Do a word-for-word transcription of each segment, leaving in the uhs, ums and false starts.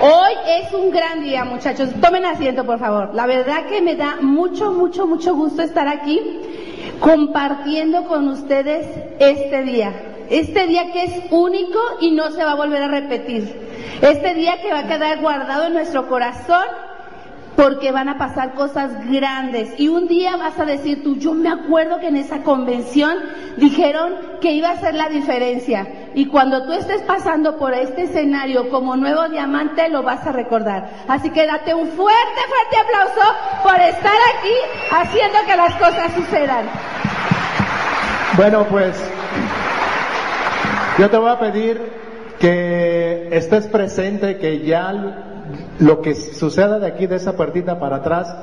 Hoy es un gran día, muchachos. Tomen asiento, por favor. La verdad que me da mucho, mucho, mucho gusto estar aquí compartiendo con ustedes este día. Este día que es único y no se va a volver a repetir. Este día que va a quedar guardado en nuestro corazón porque van a pasar cosas grandes. Y un día vas a decir tú, yo me acuerdo que en esa convención dijeron que iba a ser la diferencia. Y cuando tú estés pasando por este escenario como nuevo diamante, lo vas a recordar. Así que date un fuerte, fuerte aplauso por estar aquí haciendo que las cosas sucedan. Bueno, pues yo te voy a pedir que estés presente, que ya lo que suceda de aquí, de esa puertita para atrás,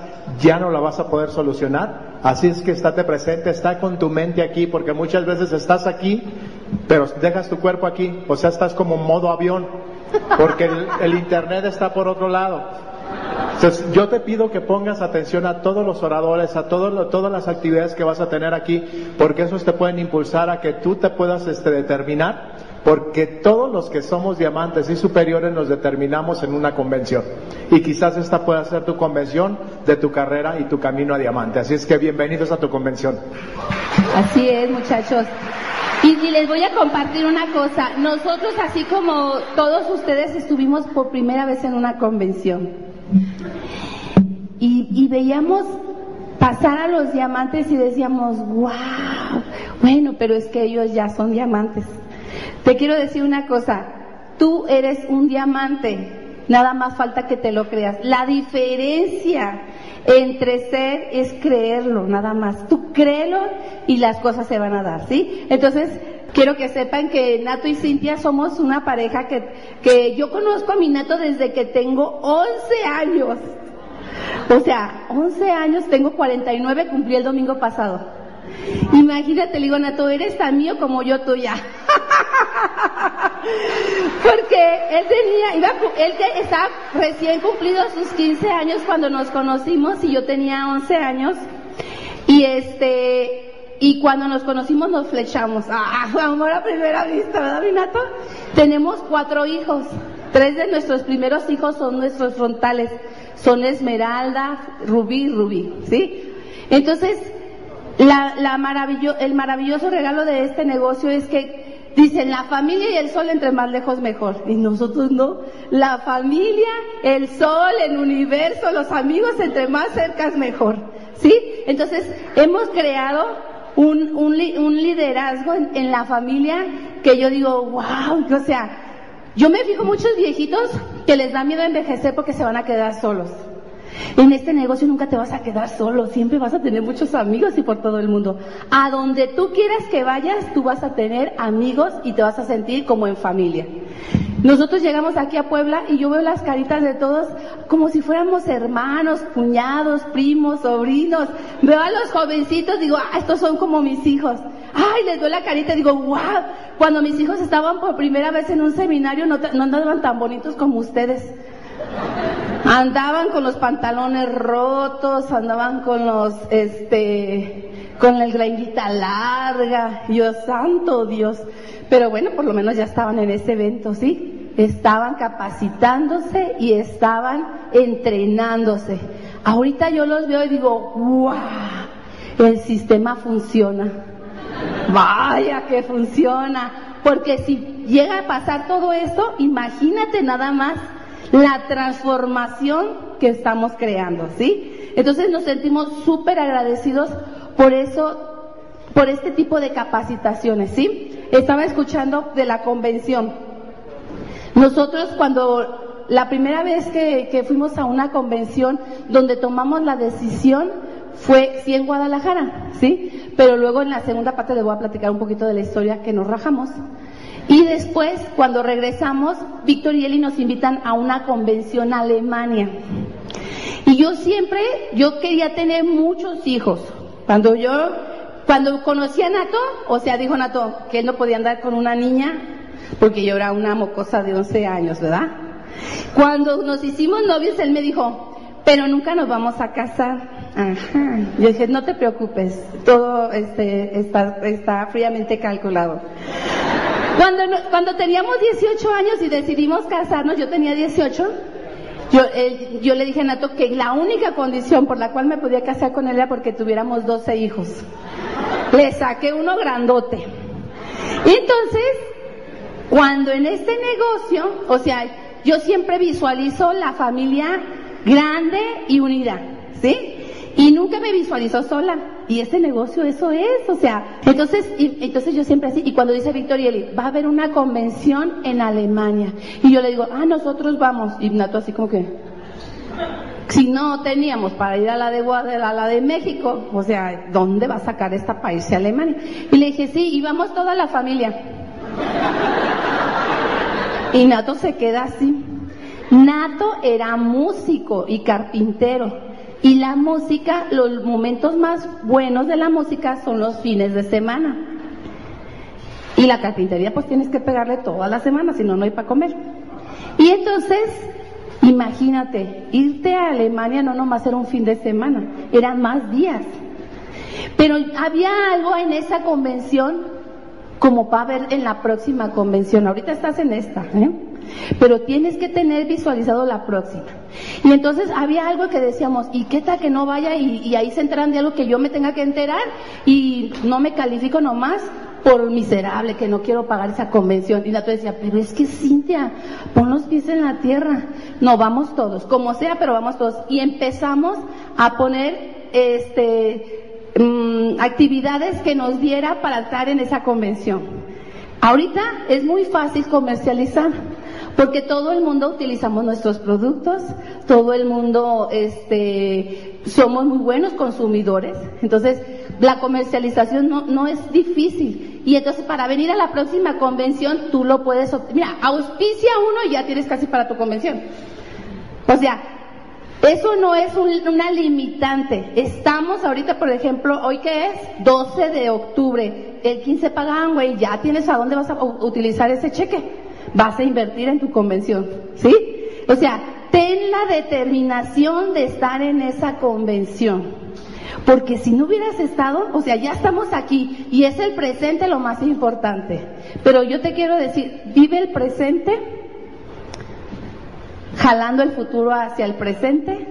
ya no la vas a poder solucionar. Así es que estate presente, está con tu mente aquí, porque muchas veces estás aquí, pero dejas tu cuerpo aquí. O sea, estás como modo avión, porque el, el internet está por otro lado. Entonces, yo te pido que pongas atención a todos los oradores, a todo lo, todas las actividades que vas a tener aquí, porque esos te pueden impulsar a que tú te puedas este, determinar. Porque todos los que somos diamantes y superiores nos determinamos en una convención. Y quizás esta pueda ser tu convención de tu carrera y tu camino a diamante. Así es que bienvenidos a tu convención. Así es, muchachos. Y, y les voy a compartir una cosa. Nosotros, así como todos ustedes, estuvimos por primera vez en una convención. Y, y veíamos pasar a los diamantes y decíamos, wow, bueno, pero es que ellos ya son diamantes. Te quiero decir una cosa, tú eres un diamante, nada más falta que te lo creas. La diferencia entre ser es creerlo, nada más. Tú créelo y las cosas se van a dar, ¿sí? Entonces, quiero que sepan que Nato y Cintia somos una pareja que, que yo conozco a mi Nato desde que tengo once años. O sea, once años, tengo cuarenta y nueve, cumplí el domingo pasado. Imagínate, le digo, Nato, eres tan mío como yo tuya. Porque él tenía, iba, él estaba recién cumplido sus quince años cuando nos conocimos y yo tenía once años. Y este... Y cuando nos conocimos nos flechamos. ¡Ah! Amor a primera vista, ¿verdad, mi Nato? Tenemos cuatro hijos. Tres de nuestros primeros hijos son nuestros frontales. Son Esmeralda, Rubí, Rubí, ¿sí? Entonces... La, la maravillo, el maravilloso regalo de este negocio es que dicen la familia y el sol entre más lejos mejor, y nosotros no, la familia, el sol, el universo, los amigos entre más cerca es mejor, ¿sí? Entonces hemos creado un, un, un liderazgo en, en la familia que yo digo, wow, o sea, yo me fijo muchos viejitos que les da miedo envejecer porque se van a quedar solos. En este negocio nunca te vas a quedar solo, siempre vas a tener muchos amigos y por todo el mundo. A donde tú quieras que vayas, tú vas a tener amigos y te vas a sentir como en familia. Nosotros llegamos aquí a Puebla y yo veo las caritas de todos como si fuéramos hermanos, cuñados, primos, sobrinos. Veo a los jovencitos, digo, ah, estos son como mis hijos. Ay, les doy la carita y digo, wow, cuando mis hijos estaban por primera vez en un seminario no, no andaban tan bonitos como ustedes. Andaban con los pantalones rotos, andaban con los, este, con la greñita larga, Dios santo Dios. Pero bueno, por lo menos ya estaban en ese evento, ¿sí? Estaban capacitándose y estaban entrenándose. Ahorita yo los veo y digo, wow, el sistema funciona. Vaya que funciona. Porque si llega a pasar todo eso, imagínate nada más la transformación que estamos creando, ¿sí? Entonces nos sentimos súper agradecidos por eso, por este tipo de capacitaciones, ¿sí? Estaba escuchando de la convención. Nosotros cuando, la primera vez que, que fuimos a una convención donde tomamos la decisión fue, sí, en Guadalajara, ¿sí? Pero luego en la segunda parte les voy a platicar un poquito de la historia que nos rajamos. Y después, cuando regresamos, Víctor y Eli nos invitan a una convención a Alemania. Y yo siempre, yo quería tener muchos hijos. Cuando yo, cuando conocí a Nato, o sea, dijo Nato que él no podía andar con una niña, porque yo era una mocosa de once años, ¿verdad? Cuando nos hicimos novios, él me dijo, pero nunca nos vamos a casar. Ajá. Yo dije, no te preocupes, todo este, está, está fríamente calculado. Cuando, cuando teníamos dieciocho años y decidimos casarnos, yo tenía dieciocho, yo, eh, yo le dije a Nato que la única condición por la cual me podía casar con él era porque tuviéramos doce hijos. Le saqué uno grandote. Y entonces, cuando en este negocio, o sea, yo siempre visualizo la familia grande y unida, ¿sí? Y nunca me visualizó sola. Y este negocio, eso es, o sea. Entonces, y, entonces yo siempre así. Y cuando dice Víctor y Eli, va a haber una convención en Alemania. Y yo le digo, ah, nosotros vamos. Y Nato así como que, si no teníamos para ir a la de Guadalajara, a la de México, o sea, ¿dónde va a sacar esta país a Alemania? Y le dije, sí, y vamos toda la familia. Y Nato se queda así. Nato era músico y carpintero. Y la música, los momentos más buenos de la música son los fines de semana. Y la carpintería pues tienes que pegarle toda la semana, si no, no hay para comer. Y entonces, imagínate, irte a Alemania no nomás era un fin de semana, eran más días. Pero había algo en esa convención como para ver en la próxima convención. Ahorita estás en esta, ¿eh? Pero tienes que tener visualizado la próxima. Y entonces había algo que decíamos, ¿y qué tal que no vaya? Y, y ahí se enteran de algo que yo me tenga que enterar y no me califico nomás por miserable, que no quiero pagar esa convención. Y Nato decía, pero es que Cintia, pon los pies en la tierra. No, vamos todos, como sea, pero vamos todos. Y empezamos a poner este mmm, actividades que nos diera para estar en esa convención. Ahorita es muy fácil comercializar, porque todo el mundo utilizamos nuestros productos, todo el mundo este, somos muy buenos consumidores. Entonces, la comercialización no, no es difícil. Y entonces, para venir a la próxima convención, tú lo puedes... Mira, auspicia uno y ya tienes casi para tu convención. O sea, eso no es un, una limitante. Estamos ahorita, por ejemplo, ¿hoy qué es? doce de octubre. El quince pagan, güey, ya tienes a dónde vas a utilizar ese cheque. Vas a invertir en tu convención, ¿sí? O sea, ten la determinación de estar en esa convención. Porque si no hubieras estado, o sea, ya estamos aquí y es el presente lo más importante. Pero yo te quiero decir, vive el presente, jalando el futuro hacia el presente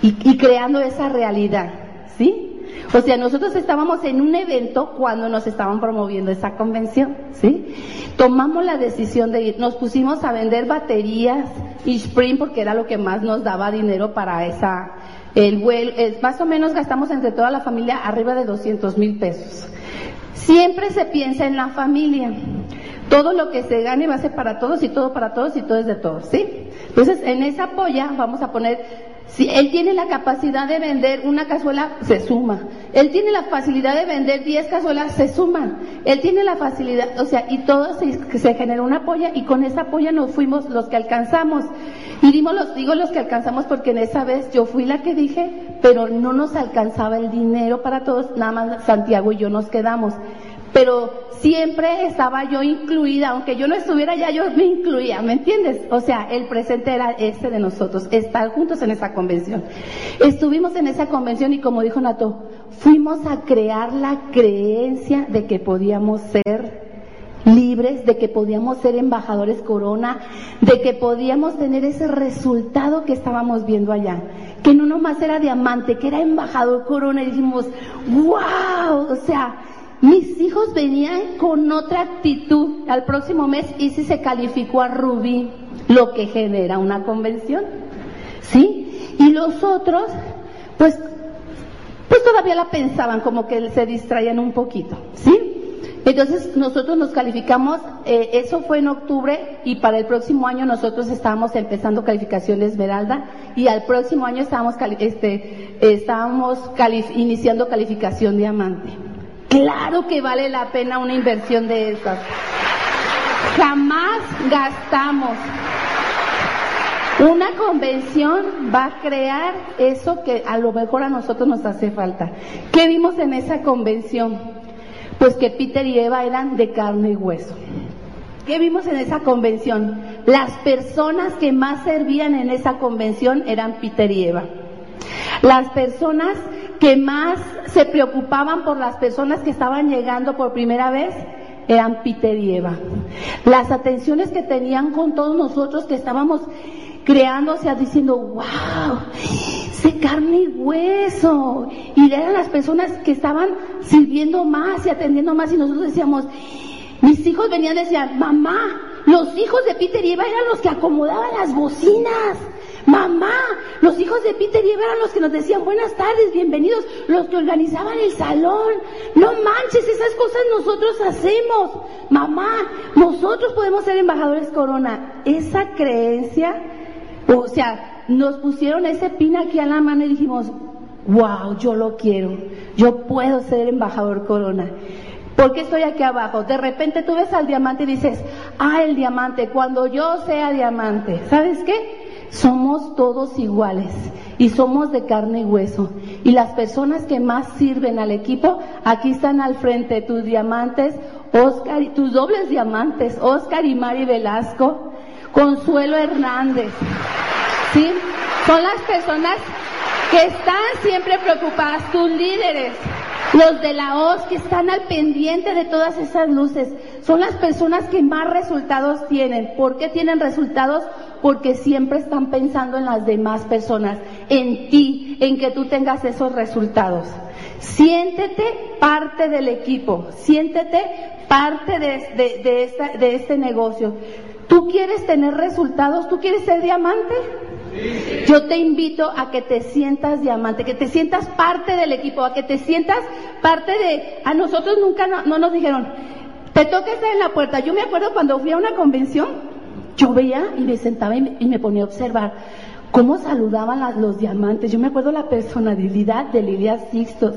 y, y creando esa realidad, ¿sí? O sea, nosotros estábamos en un evento cuando nos estaban promoviendo esa convención, ¿sí? Tomamos la decisión de ir, nos pusimos a vender baterías y Spring porque era lo que más nos daba dinero para esa, el vuelo, es, más o menos gastamos entre toda la familia arriba de doscientos mil pesos. Siempre se piensa en la familia, todo lo que se gane va a ser para todos y todo para todos y todo es de todos, ¿sí? Entonces, en esa polla vamos a poner... Si él tiene la capacidad de vender una cazuela, se suma. Él tiene la facilidad de vender diez cazuelas, se suman. Él tiene la facilidad, o sea, y todo se, se generó una polla y con esa polla nos fuimos los que alcanzamos. Y dimos los, digo los que alcanzamos porque en esa vez yo fui la que dije, pero no nos alcanzaba el dinero para todos, nada más Santiago y yo nos quedamos. Pero siempre estaba yo incluida, aunque yo no estuviera allá, yo me incluía, ¿me entiendes? O sea, el presente era ese de nosotros, estar juntos en esa convención. Estuvimos en esa convención y como dijo Nato, fuimos a crear la creencia de que podíamos ser libres, de que podíamos ser embajadores corona, de que podíamos tener ese resultado que estábamos viendo allá, que no nomás era diamante, que era embajador corona y dijimos, wow, o sea... Mis hijos venían con otra actitud. Al próximo mes Isis se calificó a Rubí, lo que genera una convención, ¿sí? Y los otros, pues, pues todavía la pensaban, como que se distraían un poquito, ¿sí? Entonces nosotros nos calificamos, eh, eso fue en octubre y para el próximo año nosotros estábamos empezando calificación de Esmeralda y al próximo año estábamos, cali este, estábamos cali iniciando calificación diamante. Claro que vale la pena una inversión de estas. Jamás gastamos. Una convención va a crear eso que a lo mejor a nosotros nos hace falta. ¿Qué vimos en esa convención? Pues que Peter y Eva eran de carne y hueso. ¿Qué vimos en esa convención? Las personas que más servían en esa convención eran Peter y Eva. Las personas que más se preocupaban por las personas que estaban llegando por primera vez eran Peter y Eva. Las atenciones que tenían con todos nosotros que estábamos creando, o sea, diciendo, wow, ese carne y hueso. Y eran las personas que estaban sirviendo más y atendiendo más, y nosotros decíamos, mis hijos venían y decían, mamá, los hijos de Peter y Eva eran los que acomodaban las bocinas. Mamá, los hijos de Peter y Eva eran los que nos decían buenas tardes, bienvenidos, los que organizaban el salón. No manches, esas cosas nosotros hacemos. Mamá, nosotros podemos ser embajadores corona. Esa creencia, o sea, nos pusieron ese pin aquí a la mano y dijimos, wow, yo lo quiero, yo puedo ser embajador corona. ¿Por qué estoy aquí abajo? De repente tú ves al diamante y dices, ah, el diamante, cuando yo sea diamante. ¿Sabes qué? Somos todos iguales y somos de carne y hueso. Y las personas que más sirven al equipo, aquí están al frente tus diamantes, Oscar, tus dobles diamantes, Oscar y Mari Velasco, Consuelo Hernández. ¿Sí? Son las personas que están siempre preocupadas, tus líderes. Los de la O S que están al pendiente de todas esas luces, son las personas que más resultados tienen. ¿Por qué tienen resultados? Porque siempre están pensando en las demás personas, en ti, en que tú tengas esos resultados. Siéntete parte del equipo, siéntete parte de, de, de, esta, de este negocio. ¿Tú quieres tener resultados? ¿Tú quieres ser diamante? Yo te invito a que te sientas diamante, que te sientas parte del equipo, a que te sientas parte de... A nosotros nunca no, no nos dijeron, te toca estar en la puerta. Yo me acuerdo cuando fui a una convención, yo veía y me sentaba y me, y me ponía a observar cómo saludaban las, los diamantes. Yo me acuerdo la personalidad de Lilia Sixto,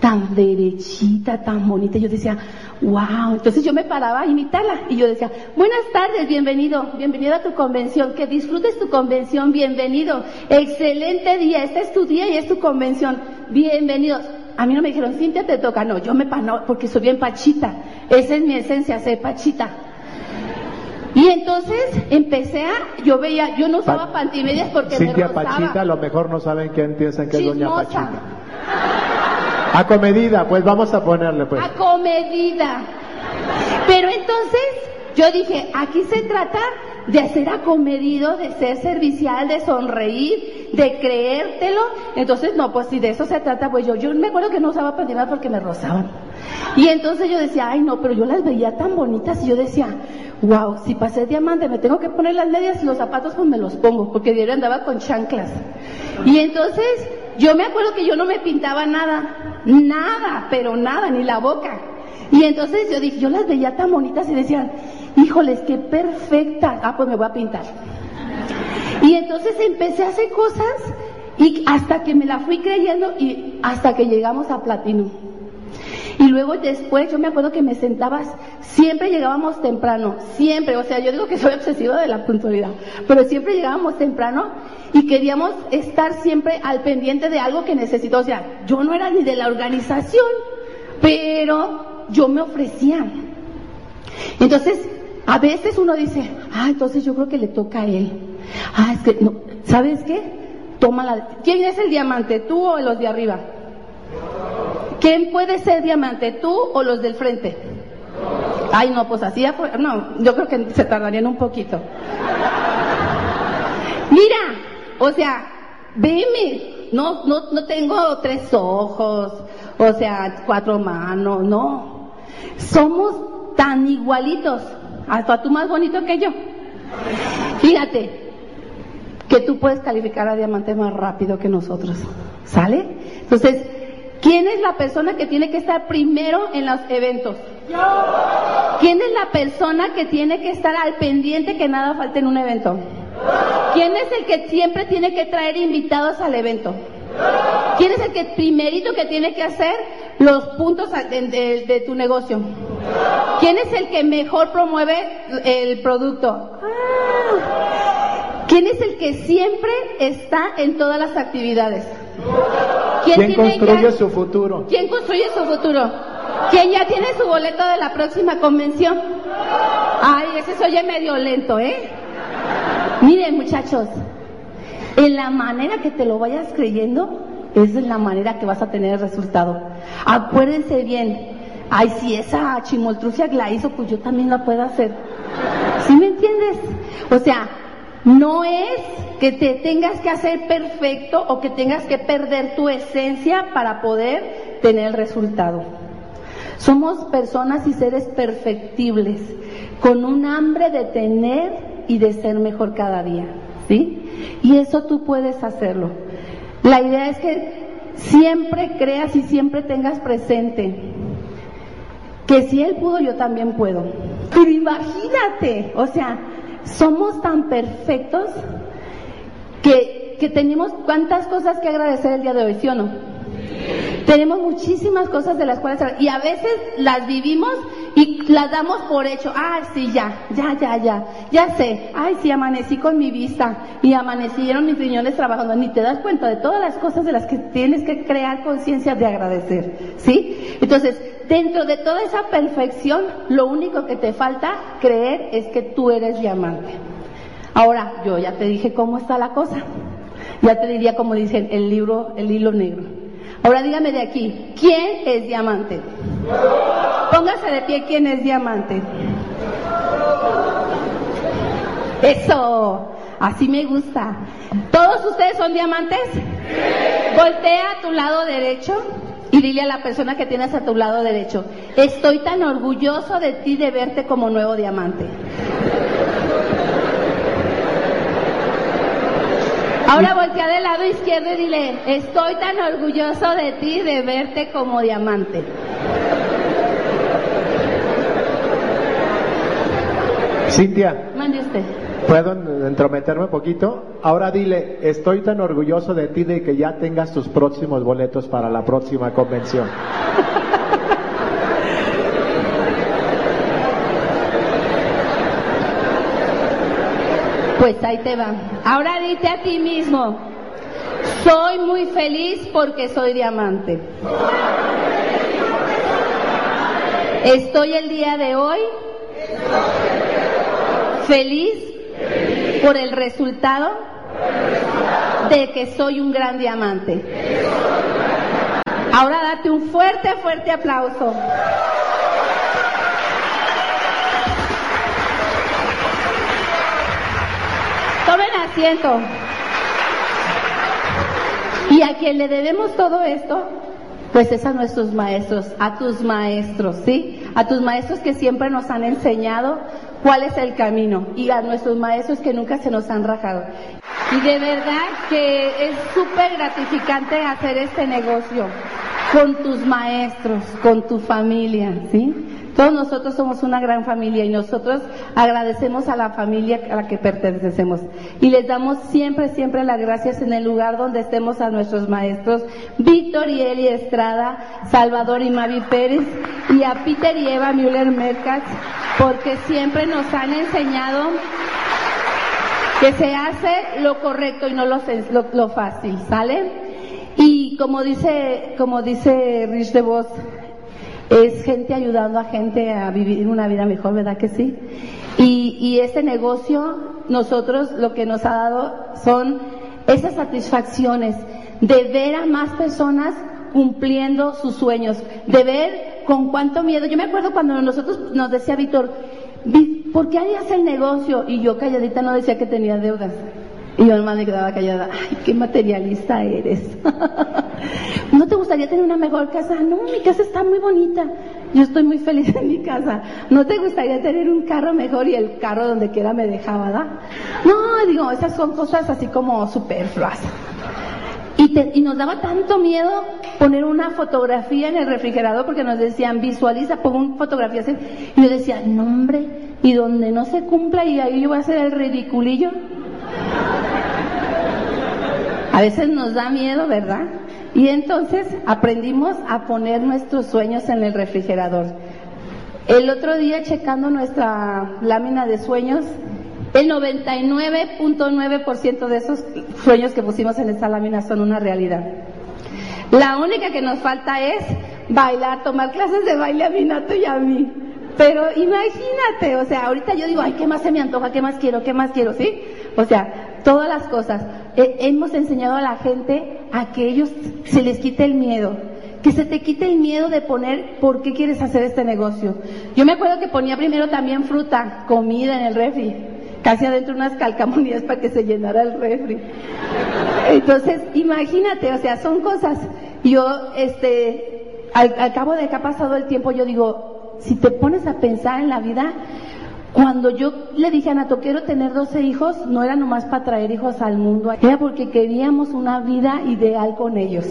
tan derechita, tan bonita. Yo decía, wow. Entonces yo me paraba a imitarla y yo decía, buenas tardes, bienvenido, bienvenido a tu convención, que disfrutes tu convención, bienvenido, excelente día, este es tu día y es tu convención, bienvenidos. A mí no me dijeron, Cintia, te toca. No, yo me paraba porque soy bien pachita, esa es mi esencia, ser pachita. Y entonces empecé a, yo veía, yo no usaba pantimedias porque Cintia me rozaba. Pachita, a lo mejor no saben quién piensan que Chismosa. Es doña Pachita. Acomedida, pues vamos a ponerle pues. Acomedida. Pero entonces yo dije, aquí se trata de ser acomedido, de ser servicial, de sonreír, de creértelo. Entonces, no, pues si de eso se trata, pues yo, yo me acuerdo que no usaba pantimedias porque me rozaban. Y entonces yo decía, ay no, pero yo las veía tan bonitas y yo decía, wow, si pasé diamante me tengo que poner las medias y los zapatos, pues me los pongo, porque diario andaba con chanclas. Y entonces yo me acuerdo que yo no me pintaba nada, nada, pero nada, ni la boca. Y entonces yo dije, yo las veía tan bonitas y decían, híjoles, qué perfecta, ah, pues me voy a pintar. Y entonces empecé a hacer cosas y hasta que me la fui creyendo y hasta que llegamos a platino. Y luego después yo me acuerdo que me sentabas, siempre llegábamos temprano, siempre, o sea, yo digo que soy obsesiva de la puntualidad, pero siempre llegábamos temprano y queríamos estar siempre al pendiente de algo que necesito. O sea, yo no era ni de la organización, pero yo me ofrecía. Entonces, a veces uno dice, ah, entonces yo creo que le toca a él. Ah, es que, no, ¿sabes qué? Tómala. ¿Quién es el diamante, tú o los de arriba? ¿Quién puede ser diamante, tú o los del frente? Ay, no, pues así, no, yo creo que se tardarían un poquito. Mira, o sea, veme, no, no, no tengo tres ojos, o sea, cuatro manos, no. Somos tan igualitos, hasta tú más bonito que yo. Fíjate, que tú puedes calificar a diamante más rápido que nosotros, ¿sale? Entonces, ¿quién es la persona que tiene que estar primero en los eventos? Yo. ¿Quién es la persona que tiene que estar al pendiente que nada falte en un evento? Yo. ¿Quién es el que siempre tiene que traer invitados al evento? Yo. ¿Quién es el que primerito que tiene que hacer los puntos de, de, de tu negocio? Yo. ¿Quién es el que mejor promueve el producto? Ah. ¿Quién es el que siempre está en todas las actividades? Yo. ¿Quién, ¿Quién construye ya, su futuro? ¿Quién construye su futuro? ¿Quién ya tiene su boleto de la próxima convención? Ay, ese se oye medio lento, ¿eh? Miren, muchachos, en la manera que te lo vayas creyendo, esa es la manera que vas a tener el resultado. Acuérdense bien, ay, si esa chimoltrucia que la hizo, pues yo también la puedo hacer. ¿Sí me entiendes? O sea, no es que te tengas que hacer perfecto o que tengas que perder tu esencia para poder tener el resultado. Somos personas y seres perfectibles, con un hambre de tener y de ser mejor cada día, ¿sí? Y eso tú puedes hacerlo. La idea es que siempre creas y siempre tengas presente que si él pudo, yo también puedo. Pero imagínate, o sea, somos tan perfectos que, que tenemos cuántas cosas que agradecer el día de hoy, ¿sí o no? Sí. Tenemos muchísimas cosas de las cuales agradecer, y a veces las vivimos y las damos por hecho. Ah, sí, ya, ya, ya, ya, ya sé. Ay, sí, amanecí con mi vista y amanecieron mis riñones trabajando. Ni te das cuenta de todas las cosas de las que tienes que crear conciencia de agradecer, ¿sí? Entonces, dentro de toda esa perfección, lo único que te falta creer es que tú eres diamante. Ahora, yo ya te dije cómo está la cosa. Ya te diría, como dicen, el libro, el hilo negro. Ahora dígame de aquí, ¿quién es diamante? Póngase de pie, ¿quién es diamante? Eso, así me gusta. ¿Todos ustedes son diamantes? Sí. Voltea a tu lado derecho y dile a la persona que tienes a tu lado derecho: estoy tan orgulloso de ti, de verte como nuevo diamante. Ahora voltea del lado izquierdo y dile: estoy tan orgulloso de ti, de verte como diamante. Cintia, mande usted. ¿Puedo entrometerme un poquito? Ahora dile: estoy tan orgulloso de ti, de que ya tengas tus próximos boletos para la próxima convención. Pues ahí te va. Ahora dite a ti mismo: soy muy feliz porque soy diamante. Estoy el día de hoy feliz por el resultado de que soy un gran diamante. Ahora date un fuerte, fuerte aplauso. Tomen asiento. Y a quien le debemos todo esto, pues es a nuestros maestros, a tus maestros, ¿sí? A tus maestros que siempre nos han enseñado cuál es el camino, y a nuestros maestros que nunca se nos han rajado. Y de verdad que es súper gratificante hacer este negocio con tus maestros, con tu familia, ¿sí? Todos nosotros somos una gran familia, y nosotros agradecemos a la familia a la que pertenecemos. Y les damos siempre, siempre las gracias en el lugar donde estemos a nuestros maestros, Víctor y Eli Estrada, Salvador y Mavi Pérez, y a Peter y Eva Müller-Mercats, porque siempre nos han enseñado que se hace lo correcto y no lo, lo, lo fácil, ¿sale? Y como dice, como dice Rich DeVos, es gente ayudando a gente a vivir una vida mejor, ¿verdad que sí? Y, y este negocio, nosotros lo que nos ha dado son esas satisfacciones de ver a más personas cumpliendo sus sueños, de ver con cuánto miedo. Yo me acuerdo cuando nosotros nos decía Víctor: ¿por qué harías el negocio? Y yo calladita no decía que tenía deudas. Y yo nomás me quedaba callada. Ay, qué materialista eres. ¿No te gustaría tener una mejor casa? No, mi casa está muy bonita. Yo estoy muy feliz en mi casa. ¿No te gustaría tener un carro mejor? Y el carro donde quiera me dejaba, ¿verdad? No, digo, esas son cosas así como superfluas. Y, te, y nos daba tanto miedo poner una fotografía en el refrigerador, porque nos decían: visualiza, pon una fotografía así. Y yo decía: no, hombre, y donde no se cumpla, y ahí yo voy a hacer el ridiculillo. A veces nos da miedo, ¿verdad? Y entonces aprendimos a poner nuestros sueños en el refrigerador. El otro día, checando nuestra lámina de sueños, el noventa y nueve punto nueve por ciento de esos sueños que pusimos en esta lámina son una realidad. La única que nos falta es bailar, tomar clases de baile a mi Nato y a mí. Pero imagínate, o sea, ahorita yo digo: ay, ¿qué más se me antoja? ¿Qué más quiero? ¿Qué más quiero? ¿Sí? O sea, todas las cosas. Hemos enseñado a la gente a que ellos se les quite el miedo, que se te quite el miedo de poner por qué quieres hacer este negocio. Yo me acuerdo que ponía primero también fruta, comida en el refri, casi adentro unas calcamonías para que se llenara el refri. Entonces, imagínate, o sea, son cosas. Yo, este, al, al cabo de que ha pasado el tiempo, yo digo, si te pones a pensar en la vida, cuando yo le dije a Nato, quiero tener doce hijos, no era nomás para traer hijos al mundo, era porque queríamos una vida ideal con ellos.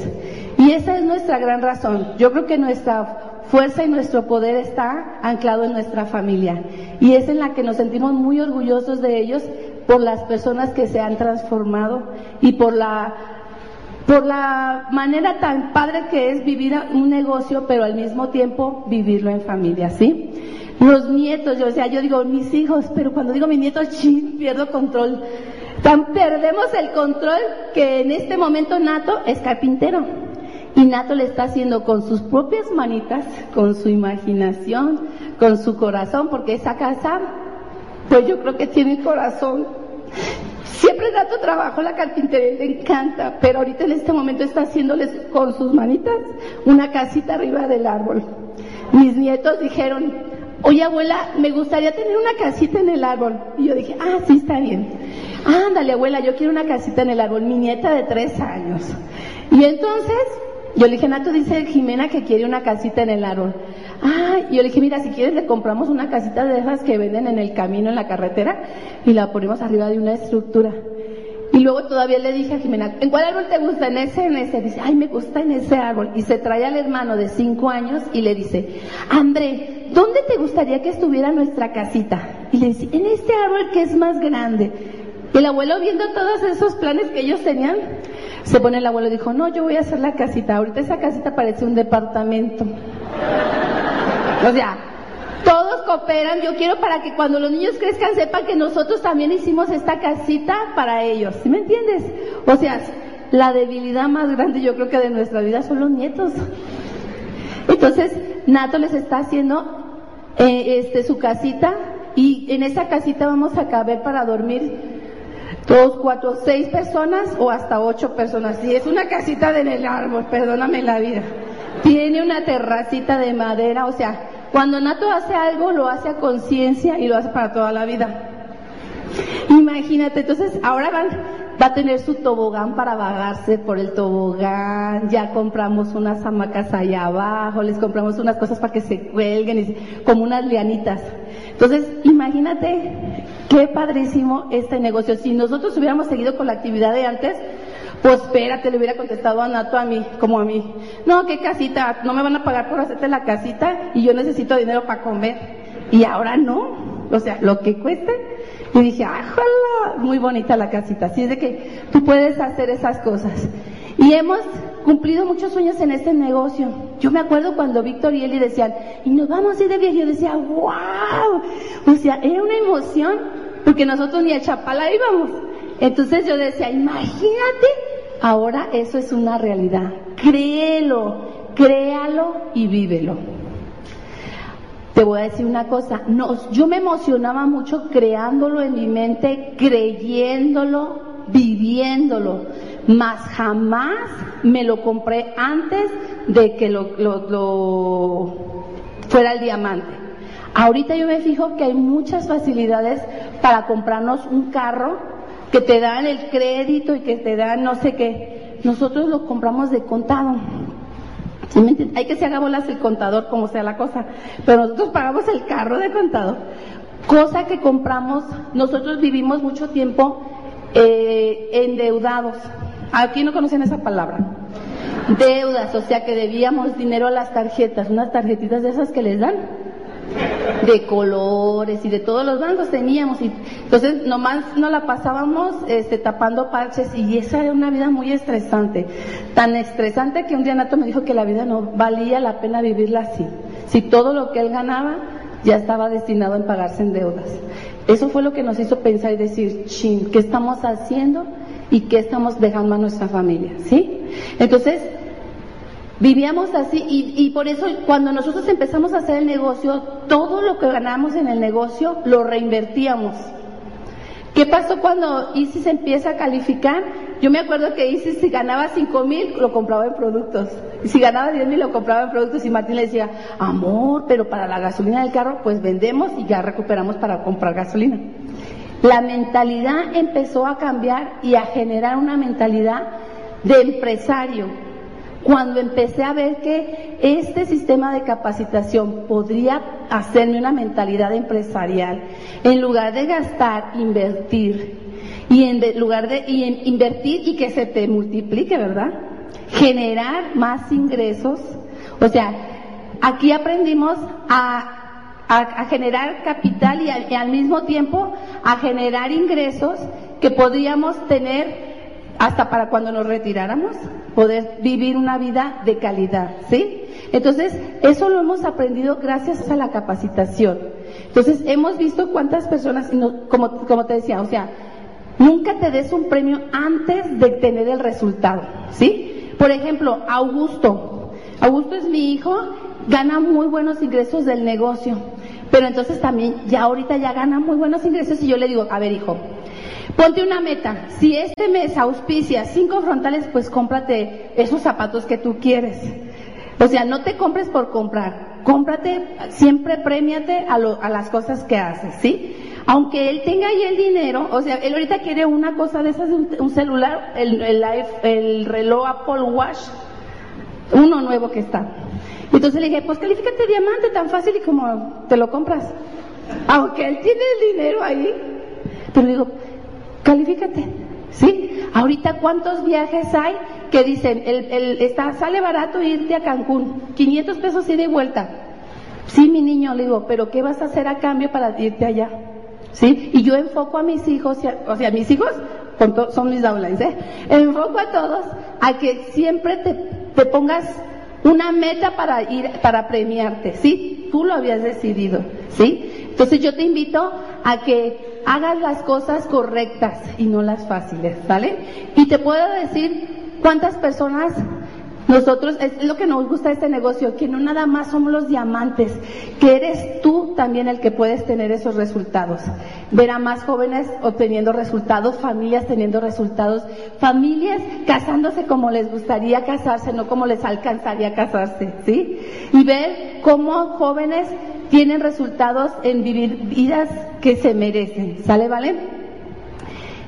Y esa es nuestra gran razón. Yo creo que nuestra fuerza y nuestro poder está anclado en nuestra familia. Y es en la que nos sentimos muy orgullosos de ellos, por las personas que se han transformado y por la, por la manera tan padre que es vivir un negocio, pero al mismo tiempo vivirlo en familia, ¿sí? Los nietos, yo, o sea, yo digo mis hijos, pero cuando digo mis nietos, sí, pierdo control. Tan perdemos el control que en este momento Nato es carpintero. Y Nato le está haciendo con sus propias manitas, con su imaginación, con su corazón, porque esa casa, pues yo creo que tiene corazón. Siempre Nato trabajó la carpintería, le encanta, pero ahorita en este momento está haciéndoles con sus manitas una casita arriba del árbol. Mis nietos dijeron, oye abuela, me gustaría tener una casita en el árbol. Y yo dije, ah, sí, está bien. Ándale abuela, yo quiero una casita en el árbol. Mi nieta de tres años. Y entonces, yo le dije, Nato dice Jimena que quiere una casita en el árbol. Ah, y yo le dije, mira, si quieres le compramos una casita de esas que venden en el camino, en la carretera, y la ponemos arriba de una estructura. Y luego todavía le dije a Jimena, ¿en cuál árbol te gusta? En ese, en ese. Dice, ay, me gusta en ese árbol. Y se trae al hermano de cinco años y le dice, André, ¿dónde te gustaría que estuviera nuestra casita? Y le dice, en este árbol que es más grande. El abuelo, viendo todos esos planes que ellos tenían, se pone el abuelo y dijo, no, yo voy a hacer la casita. Ahorita esa casita parece un departamento. O sea, todos cooperan, yo quiero para que cuando los niños crezcan sepan que nosotros también hicimos esta casita para ellos, ¿sí me entiendes? O sea, la debilidad más grande yo creo que de nuestra vida son los nietos. Entonces, Nato les está haciendo eh, este, su casita, y en esa casita vamos a caber para dormir dos, cuatro, seis personas o hasta ocho personas. Sí, es una casita en el árbol, perdóname la vida. Tiene una terracita de madera, o sea, cuando Nato hace algo, lo hace a conciencia y lo hace para toda la vida. Imagínate, entonces ahora van, va a tener su tobogán para vagarse por el tobogán, ya compramos unas hamacas allá abajo, les compramos unas cosas para que se cuelguen, y, como unas lianitas. Entonces, imagínate qué padrísimo este negocio. Si nosotros hubiéramos seguido con la actividad de antes, pues espérate, le hubiera contestado a Nato a mí, como a mí. No, qué casita, no me van a pagar por hacerte la casita y yo necesito dinero para comer. Y ahora no, o sea, lo que cueste. Y dije, ¡ajala! Muy bonita la casita. Así es de que tú puedes hacer esas cosas. Y hemos cumplido muchos sueños en este negocio. Yo me acuerdo cuando Víctor y Eli decían, y nos vamos a ir de viaje. Yo decía, ¡wow! O sea, era una emoción, porque nosotros ni a Chapala íbamos. Entonces yo decía, imagínate, ahora eso es una realidad. Créelo, créalo y vívelo. Te voy a decir una cosa, no, yo me emocionaba mucho creándolo en mi mente, creyéndolo, viviéndolo, mas jamás me lo compré antes de que lo, lo, lo fuera el diamante. Ahorita yo me fijo que hay muchas facilidades para comprarnos un carro, que te dan el crédito y que te dan no sé qué. Nosotros lo compramos de contado. ¿Sí me entiendes? Hay que se haga bolas el contador, como sea la cosa, pero nosotros pagamos el carro de contado. Cosa que compramos, nosotros vivimos mucho tiempo eh, endeudados. Aquí no conocen esa palabra. Deudas, o sea que debíamos dinero a las tarjetas, unas tarjetitas de esas que les dan, de colores y de todos los bancos teníamos, y entonces nomás nos la pasábamos este, tapando parches, y esa era una vida muy estresante, tan estresante que un día Nato me dijo que la vida no valía la pena vivirla así, si todo lo que él ganaba ya estaba destinado a pagarse en deudas. Eso fue lo que nos hizo pensar y decir, chin, ¿qué estamos haciendo y qué estamos dejando a nuestra familia? ¿Sí? Entonces vivíamos así, y, y por eso cuando nosotros empezamos a hacer el negocio, todo lo que ganamos en el negocio lo reinvertíamos. ¿Qué pasó cuando Isis empieza a calificar? Yo me acuerdo que Isis, si ganaba cinco mil, lo compraba en productos. Y si ganaba diez mil, lo compraba en productos. Y Martín le decía, amor, pero para la gasolina del carro, pues vendemos y ya recuperamos para comprar gasolina. La mentalidad empezó a cambiar y a generar una mentalidad de empresario. Cuando empecé a ver que este sistema de capacitación podría hacerme una mentalidad empresarial, en lugar de gastar, invertir, y en lugar de y en invertir y que se te multiplique, ¿verdad? Generar más ingresos. O sea, aquí aprendimos a, a, a generar capital y al, y al mismo tiempo a generar ingresos que podríamos tener hasta para cuando nos retiráramos, poder vivir una vida de calidad, ¿sí? Entonces, eso lo hemos aprendido gracias a la capacitación. Entonces, hemos visto cuántas personas, como, como te decía, o sea, nunca te des un premio antes de tener el resultado, ¿sí? Por ejemplo, Augusto. Augusto es mi hijo, gana muy buenos ingresos del negocio, pero entonces también, ya ahorita ya gana muy buenos ingresos y yo le digo, a ver, hijo, ponte una meta, si este mes auspicias cinco frontales, pues cómprate esos zapatos que tú quieres. O sea, no te compres por comprar, cómprate, siempre premiate a, lo, a las cosas que haces, ¿sí? Aunque él tenga ya el dinero, o sea, él ahorita quiere una cosa de esas, un, un celular, el, el, el reloj Apple Watch, uno nuevo que está. Entonces le dije, pues califícate diamante tan fácil y como te lo compras. Aunque él tiene el dinero ahí, pero digo, califícate, ¿sí? Ahorita, ¿cuántos viajes hay que dicen, el, el, está, sale barato irte a Cancún, quinientos pesos ida y vuelta? Sí, mi niño, le digo, pero ¿qué vas a hacer a cambio para irte allá? ¿Sí? Y yo enfoco a mis hijos, o sea, mis hijos son mis downlines, ¿eh? Enfoco a todos a que siempre te, te pongas una meta para ir, para premiarte, ¿sí? Tú lo habías decidido, ¿sí? Entonces yo te invito a que hagas las cosas correctas y no las fáciles, ¿vale? Y te puedo decir cuántas personas nosotros, es lo que nos gusta de este negocio, que no nada más somos los diamantes, que eres tú también el que puedes tener esos resultados. Ver a más jóvenes obteniendo resultados, familias teniendo resultados, familias casándose como les gustaría casarse, no como les alcanzaría casarse, ¿sí? Y ver cómo jóvenes tienen resultados en vivir vidas que se merecen, ¿sale? ¿Vale?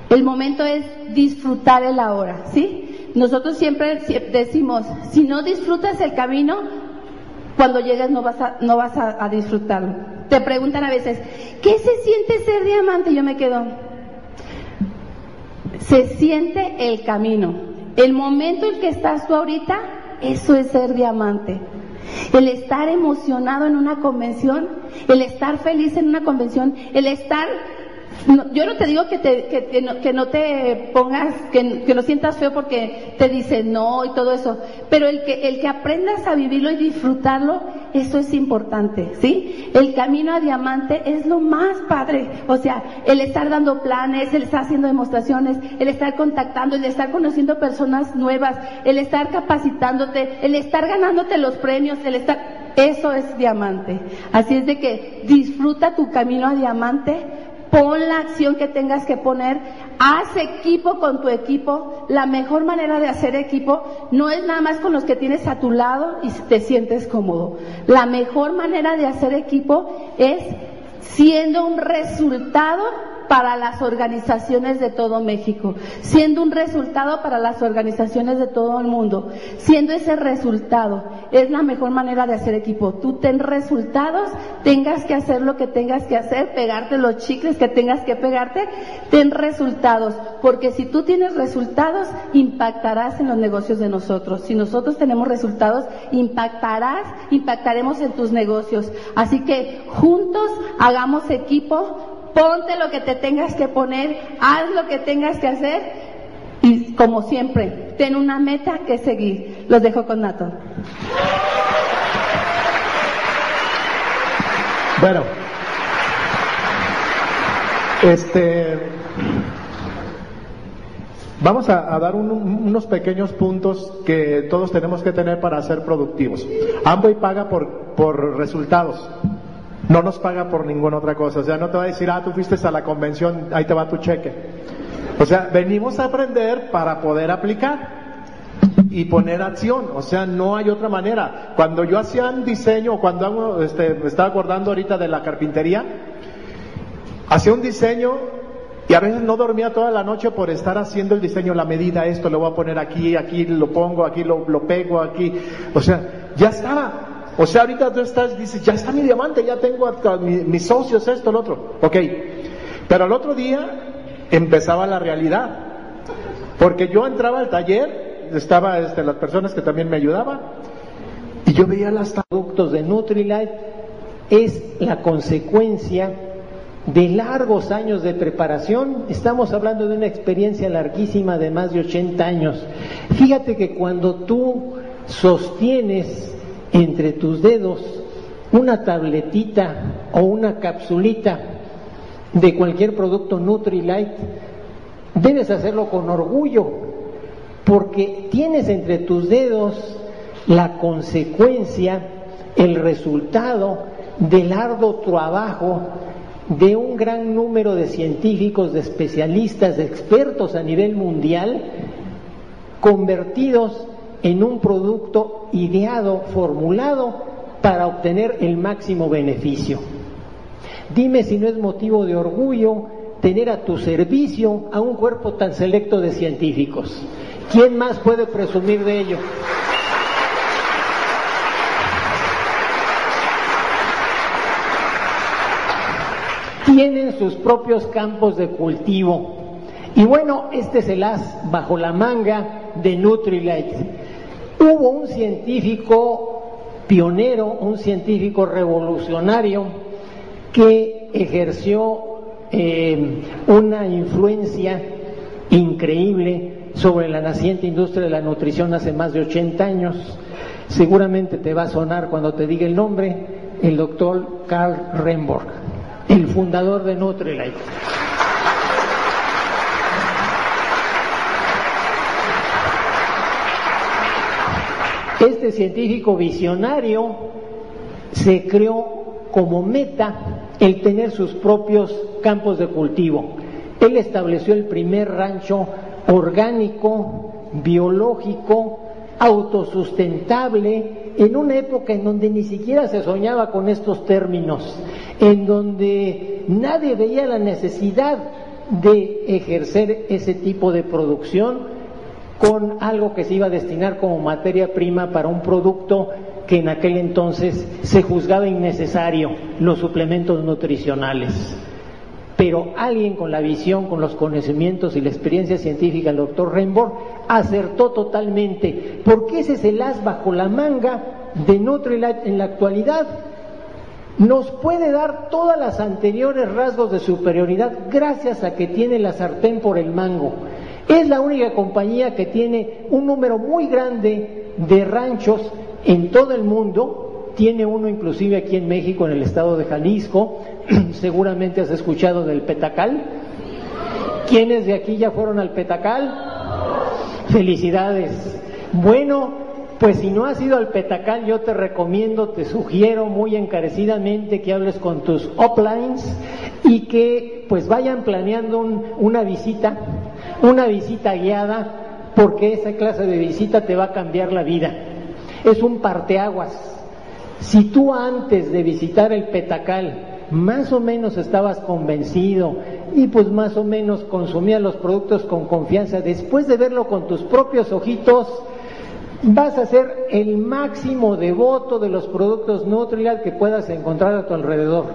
El momento es disfrutar el ahora, ¿sí? Nosotros siempre decimos, si no disfrutas el camino, cuando llegues no vas a, no vas a, a disfrutarlo. Te preguntan a veces, ¿qué se siente ser diamante? Yo me quedo, se siente el camino. El momento en que estás tú ahorita, eso es ser diamante. El estar emocionado en una convención, el estar feliz en una convención, el estar, no, yo no te digo que, te, que, que, no, que no te pongas, que, que no sientas feo porque te dicen no y todo eso, pero el que, el que aprendas a vivirlo y disfrutarlo, eso es importante, ¿sí? El camino a diamante es lo más padre, o sea, el estar dando planes, el estar haciendo demostraciones, el estar contactando, el estar conociendo personas nuevas, el estar capacitándote, el estar ganándote los premios, el estar, eso es diamante. Así es de que disfruta tu camino a diamante, pon la acción que tengas que poner, haz equipo con tu equipo. La mejor manera de hacer equipo no es nada más con los que tienes a tu lado y te sientes cómodo. La mejor manera de hacer equipo es siendo un resultado para las organizaciones de todo México, siendo un resultado para las organizaciones de todo el mundo, siendo ese resultado, es la mejor manera de hacer equipo. Tú ten resultados, tengas que hacer lo que tengas que hacer, pegarte los chicles que tengas que pegarte, ten resultados, porque si tú tienes resultados, impactarás en los negocios de nosotros. Si nosotros tenemos resultados, impactarás, impactaremos en tus negocios. Así que juntos hagamos equipo. Ponte lo que te tengas que poner, haz lo que tengas que hacer y, como siempre, ten una meta que seguir. Los dejo con Nato. Bueno, este, vamos a, a dar un, unos pequeños puntos que todos tenemos que tener para ser productivos. Amway paga por, por resultados. No nos paga por ninguna otra cosa. O sea, no te va a decir, ah, tú fuiste a la convención, ahí te va tu cheque. O sea, venimos a aprender para poder aplicar y poner acción. O sea, no hay otra manera. Cuando yo hacía un diseño, cuando hago, este, me estaba acordando ahorita de la carpintería, hacía un diseño y a veces no dormía toda la noche por estar haciendo el diseño, la medida, esto lo voy a poner aquí, aquí lo pongo, aquí lo, lo pego, aquí. O sea, ya estaba. O sea, ahorita tú estás, dices, ya está mi diamante, ya tengo a, a, mi, mis socios, esto, lo otro. Ok. Pero al otro día empezaba la realidad. Porque yo entraba al taller, estaban este, las personas que también me ayudaban, y yo veía los productos de Nutrilite, es la consecuencia de largos años de preparación. Estamos hablando de una experiencia larguísima de más de ochenta años. Fíjate que cuando tú sostienes entre tus dedos una tabletita o una capsulita de cualquier producto Nutrilite, debes hacerlo con orgullo, porque tienes entre tus dedos la consecuencia, el resultado del arduo trabajo de un gran número de científicos, de especialistas, de expertos a nivel mundial, convertidos en un producto ideado, formulado para obtener el máximo beneficio. Dime si no es motivo de orgullo tener a tu servicio a un cuerpo tan selecto de científicos. ¿Quién más puede presumir de ello? Tienen sus propios campos de cultivo. Y bueno, este es el as bajo la manga de Nutrilite. Hubo un científico pionero, un científico revolucionario que ejerció eh, una influencia increíble sobre la naciente industria de la nutrición hace más de ochenta años. Seguramente te va a sonar cuando te diga el nombre, el doctor Carl Renborg, el fundador de Nutrilite. Este científico visionario se creó como meta el tener sus propios campos de cultivo. Él estableció el primer rancho orgánico, biológico, autosustentable, en una época en donde ni siquiera se soñaba con estos términos, en donde nadie veía la necesidad de ejercer ese tipo de producción con algo que se iba a destinar como materia prima para un producto que en aquel entonces se juzgaba innecesario, los suplementos nutricionales. Pero alguien con la visión, con los conocimientos y la experiencia científica, el doctor Renborg, acertó totalmente, porque ese es el as bajo la manga de Nutrilite en la actualidad. Nos puede dar todas las anteriores rasgos de superioridad gracias a que tiene la sartén por el mango. Es la única compañía que tiene un número muy grande de ranchos en todo el mundo. Tiene uno inclusive aquí en México, en el estado de Jalisco. Seguramente has escuchado del Petacal. ¿Quiénes de aquí ya fueron al Petacal? Felicidades. Bueno, pues si no has ido al Petacal, yo te recomiendo, te sugiero muy encarecidamente que hables con tus uplines y que pues vayan planeando un, una visita. Una visita guiada, porque esa clase de visita te va a cambiar la vida. Es un parteaguas. Si tú antes de visitar el Petacal más o menos estabas convencido y pues más o menos consumías los productos con confianza, después de verlo con tus propios ojitos, vas a ser el máximo devoto de los productos Nutrilite que puedas encontrar a tu alrededor.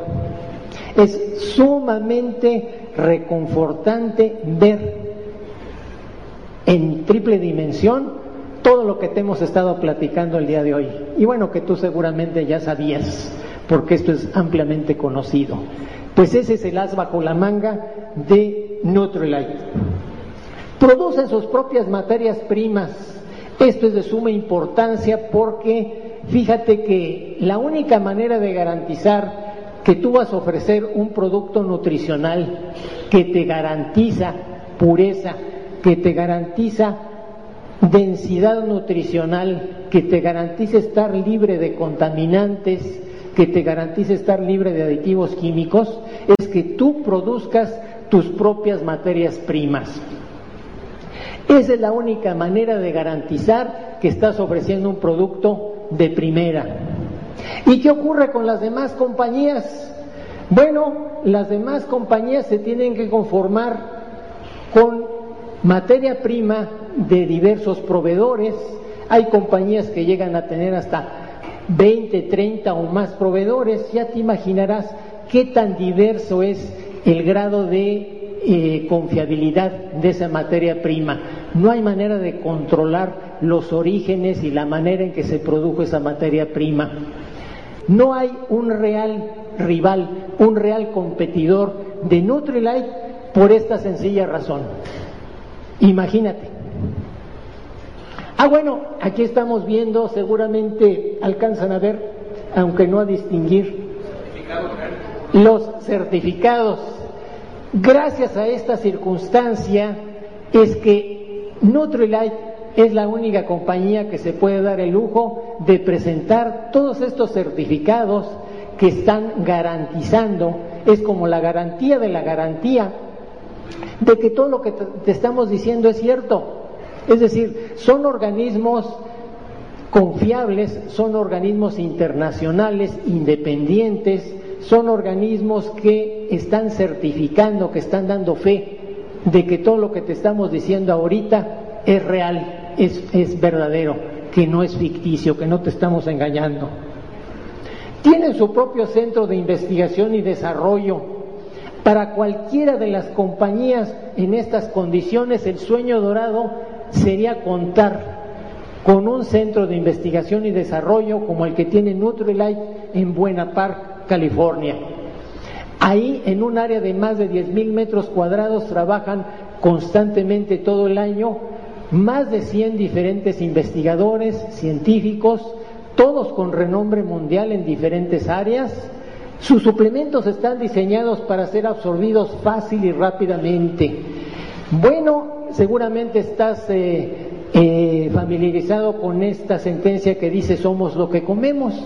Es sumamente reconfortante ver en triple dimensión todo lo que te hemos estado platicando el día de hoy. Y bueno, que tú seguramente ya sabías, porque esto es ampliamente conocido. Pues ese es el as bajo la manga de Nutrilite. Producen sus propias materias primas. Esto es de suma importancia porque fíjate que la única manera de garantizar que tú vas a ofrecer un producto nutricional que te garantiza pureza, que te garantiza densidad nutricional, que te garantiza estar libre de contaminantes, que te garantice estar libre de aditivos químicos es que tú produzcas tus propias materias primas. Esa es la única manera de garantizar que estás ofreciendo un producto de primera. ¿Y qué ocurre con las demás compañías? Bueno, las demás compañías se tienen que conformar con materia prima de diversos proveedores. Hay compañías que llegan a tener hasta veinte, treinta o más proveedores. Ya te imaginarás qué tan diverso es el grado de Eh, confiabilidad de esa materia prima. No hay manera de controlar los orígenes y la manera en que se produjo esa materia prima. No hay un real rival, un real competidor de Nutrilite por esta sencilla razón. Imagínate. Ah, bueno, aquí estamos viendo, seguramente alcanzan a ver, aunque no a distinguir, los certificados. Gracias a esta circunstancia es que Nutrilite es la única compañía que se puede dar el lujo de presentar todos estos certificados que están garantizando, es como la garantía de la garantía de que todo lo que te estamos diciendo es cierto. Es decir, son organismos confiables, son organismos internacionales, independientes, son organismos que están certificando, que están dando fe de que todo lo que te estamos diciendo ahorita es real, es, es verdadero, que no es ficticio, que no te estamos engañando. Tienen su propio centro de investigación y desarrollo. Para cualquiera de las compañías en estas condiciones, el sueño dorado sería contar con un centro de investigación y desarrollo como el que tiene Nutrilite en Buena Park, California. Ahí, en un área de más de diez mil metros cuadrados, trabajan constantemente todo el año más de cien diferentes investigadores, científicos, todos con renombre mundial en diferentes áreas. Sus suplementos están diseñados para ser absorbidos fácil y rápidamente. Bueno, seguramente estás eh, eh, familiarizado con esta sentencia que dice: somos lo que comemos.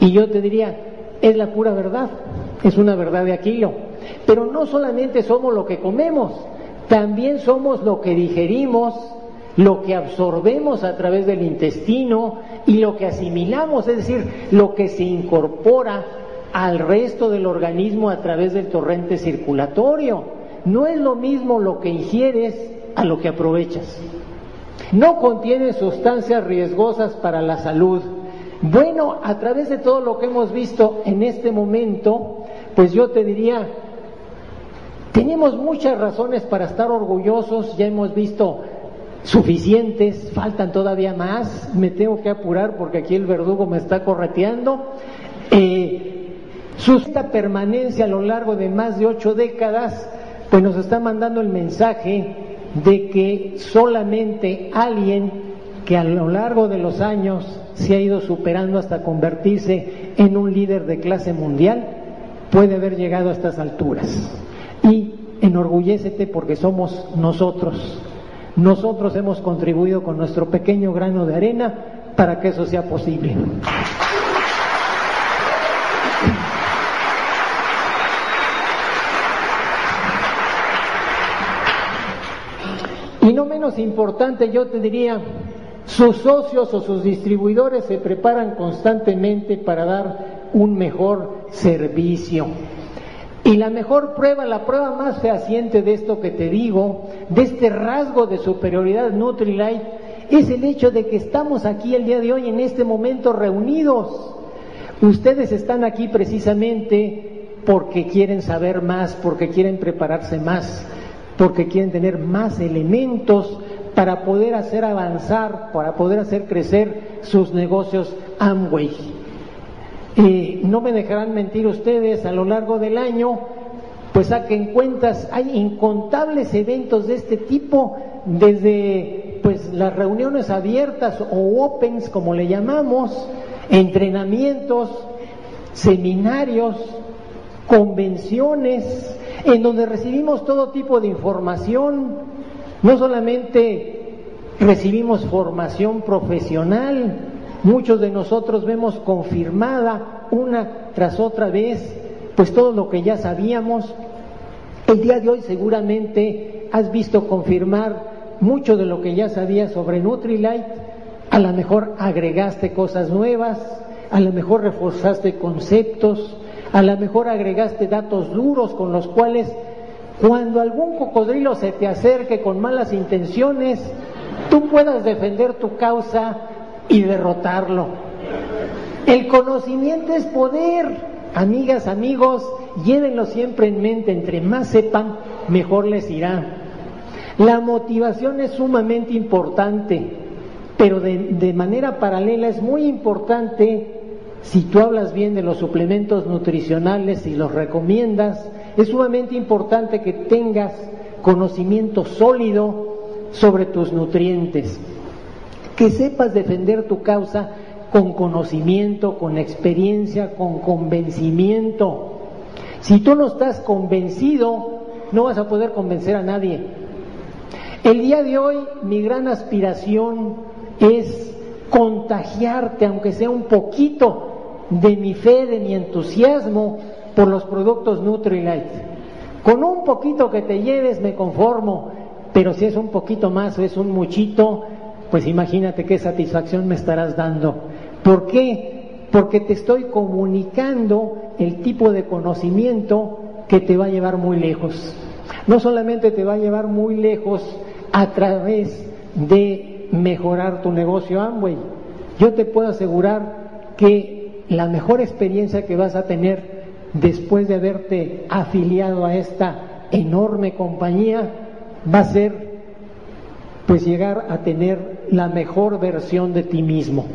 Y yo te diría, es la pura verdad, es una verdad de Aquilo. Pero no solamente somos lo que comemos, también somos lo que digerimos, lo que absorbemos a través del intestino y lo que asimilamos, es decir, lo que se incorpora al resto del organismo a través del torrente circulatorio. No es lo mismo lo que ingieres a lo que aprovechas. No contiene sustancias riesgosas para la salud. Bueno, a través de todo lo que hemos visto en este momento, pues yo te diría, tenemos muchas razones para estar orgullosos, ya hemos visto suficientes, faltan todavía más, me tengo que apurar porque aquí el verdugo me está correteando. Eh, su permanencia a lo largo de más de ocho décadas, pues nos está mandando el mensaje de que solamente alguien que a lo largo de los años se ha ido superando hasta convertirse en un líder de clase mundial puede haber llegado a estas alturas. Y enorgullécete porque somos nosotros. Nosotros hemos contribuido con nuestro pequeño grano de arena para que eso sea posible. Y no menos importante, yo te diría, sus socios o sus distribuidores se preparan constantemente para dar un mejor servicio. Y la mejor prueba, la prueba más fehaciente de esto que te digo, de este rasgo de superioridad Nutrilite, es el hecho de que estamos aquí el día de hoy, en este momento, reunidos. Ustedes están aquí precisamente porque quieren saber más, porque quieren prepararse más, porque quieren tener más elementos para poder hacer avanzar, para poder hacer crecer sus negocios Amway. Eh, no me dejarán mentir ustedes, a lo largo del año, pues saquen cuentas, hay incontables eventos de este tipo, desde pues las reuniones abiertas o opens, como le llamamos, entrenamientos, seminarios, convenciones, en donde recibimos todo tipo de información. No solamente recibimos formación profesional, muchos de nosotros vemos confirmada una tras otra vez, pues todo lo que ya sabíamos. El día de hoy seguramente has visto confirmar mucho de lo que ya sabías sobre Nutrilite. A lo mejor agregaste cosas nuevas, a lo mejor reforzaste conceptos, a lo mejor agregaste datos duros con los cuales, cuando algún cocodrilo se te acerque con malas intenciones, tú puedas defender tu causa y derrotarlo. El conocimiento es poder. Amigas, amigos, llévenlo siempre en mente. Entre más sepan, mejor les irá. La motivación es sumamente importante, pero de, de manera paralela es muy importante. Si tú hablas bien de los suplementos nutricionales y los recomiendas, es sumamente importante que tengas conocimiento sólido sobre tus nutrientes, que sepas defender tu causa con conocimiento, con experiencia, con convencimiento. Si tú no estás convencido, no vas a poder convencer a nadie. El día de hoy, mi gran aspiración es contagiarte, aunque sea un poquito, de mi fe, de mi entusiasmo por los productos Nutrilite. Con un poquito que te lleves me conformo, pero si es un poquito más o es un muchito, pues imagínate qué satisfacción me estarás dando. ¿Por qué? Porque te estoy comunicando el tipo de conocimiento que te va a llevar muy lejos. No solamente te va a llevar muy lejos a través de mejorar tu negocio Amway. Yo te puedo asegurar que la mejor experiencia que vas a tener después de haberte afiliado a esta enorme compañía va a ser pues llegar a tener la mejor versión de ti mismo.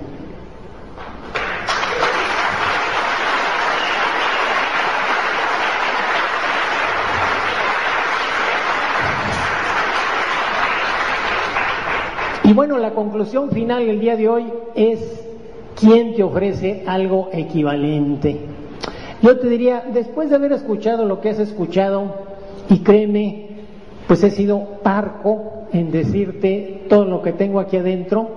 Y bueno, la conclusión final del día de hoy es: ¿quién te ofrece algo equivalente? Yo te diría, después de haber escuchado lo que has escuchado, y créeme, pues he sido parco en decirte todo lo que tengo aquí adentro,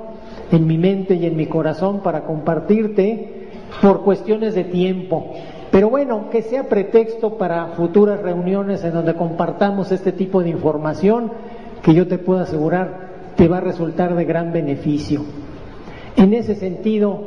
en mi mente y en mi corazón, para compartirte por cuestiones de tiempo. Pero bueno, que sea pretexto para futuras reuniones en donde compartamos este tipo de información que yo te puedo asegurar te va a resultar de gran beneficio. En ese sentido,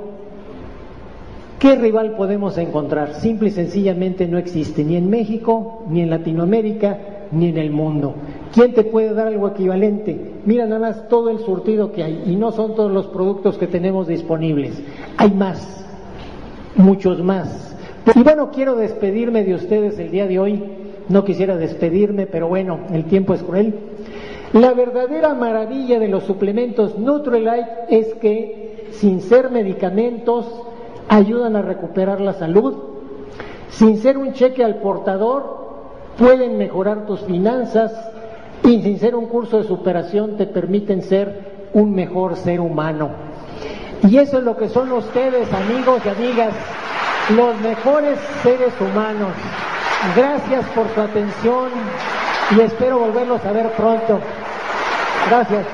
¿qué rival podemos encontrar? Simple y sencillamente no existe, ni en México, ni en Latinoamérica, ni en el mundo. ¿Quién te puede dar algo equivalente? Mira nada más todo el surtido que hay, y no son todos los productos que tenemos disponibles. Hay más, muchos más. Y bueno, quiero despedirme de ustedes el día de hoy. No quisiera despedirme, pero bueno, el tiempo es cruel. La verdadera maravilla de los suplementos Nutrilite es que, sin ser medicamentos, ayudan a recuperar la salud. Sin ser un cheque al portador, pueden mejorar tus finanzas, y sin ser un curso de superación te permiten ser un mejor ser humano. Y eso es lo que son ustedes, amigos y amigas, los mejores seres humanos. Gracias por su atención y espero volverlos a ver pronto. Gracias.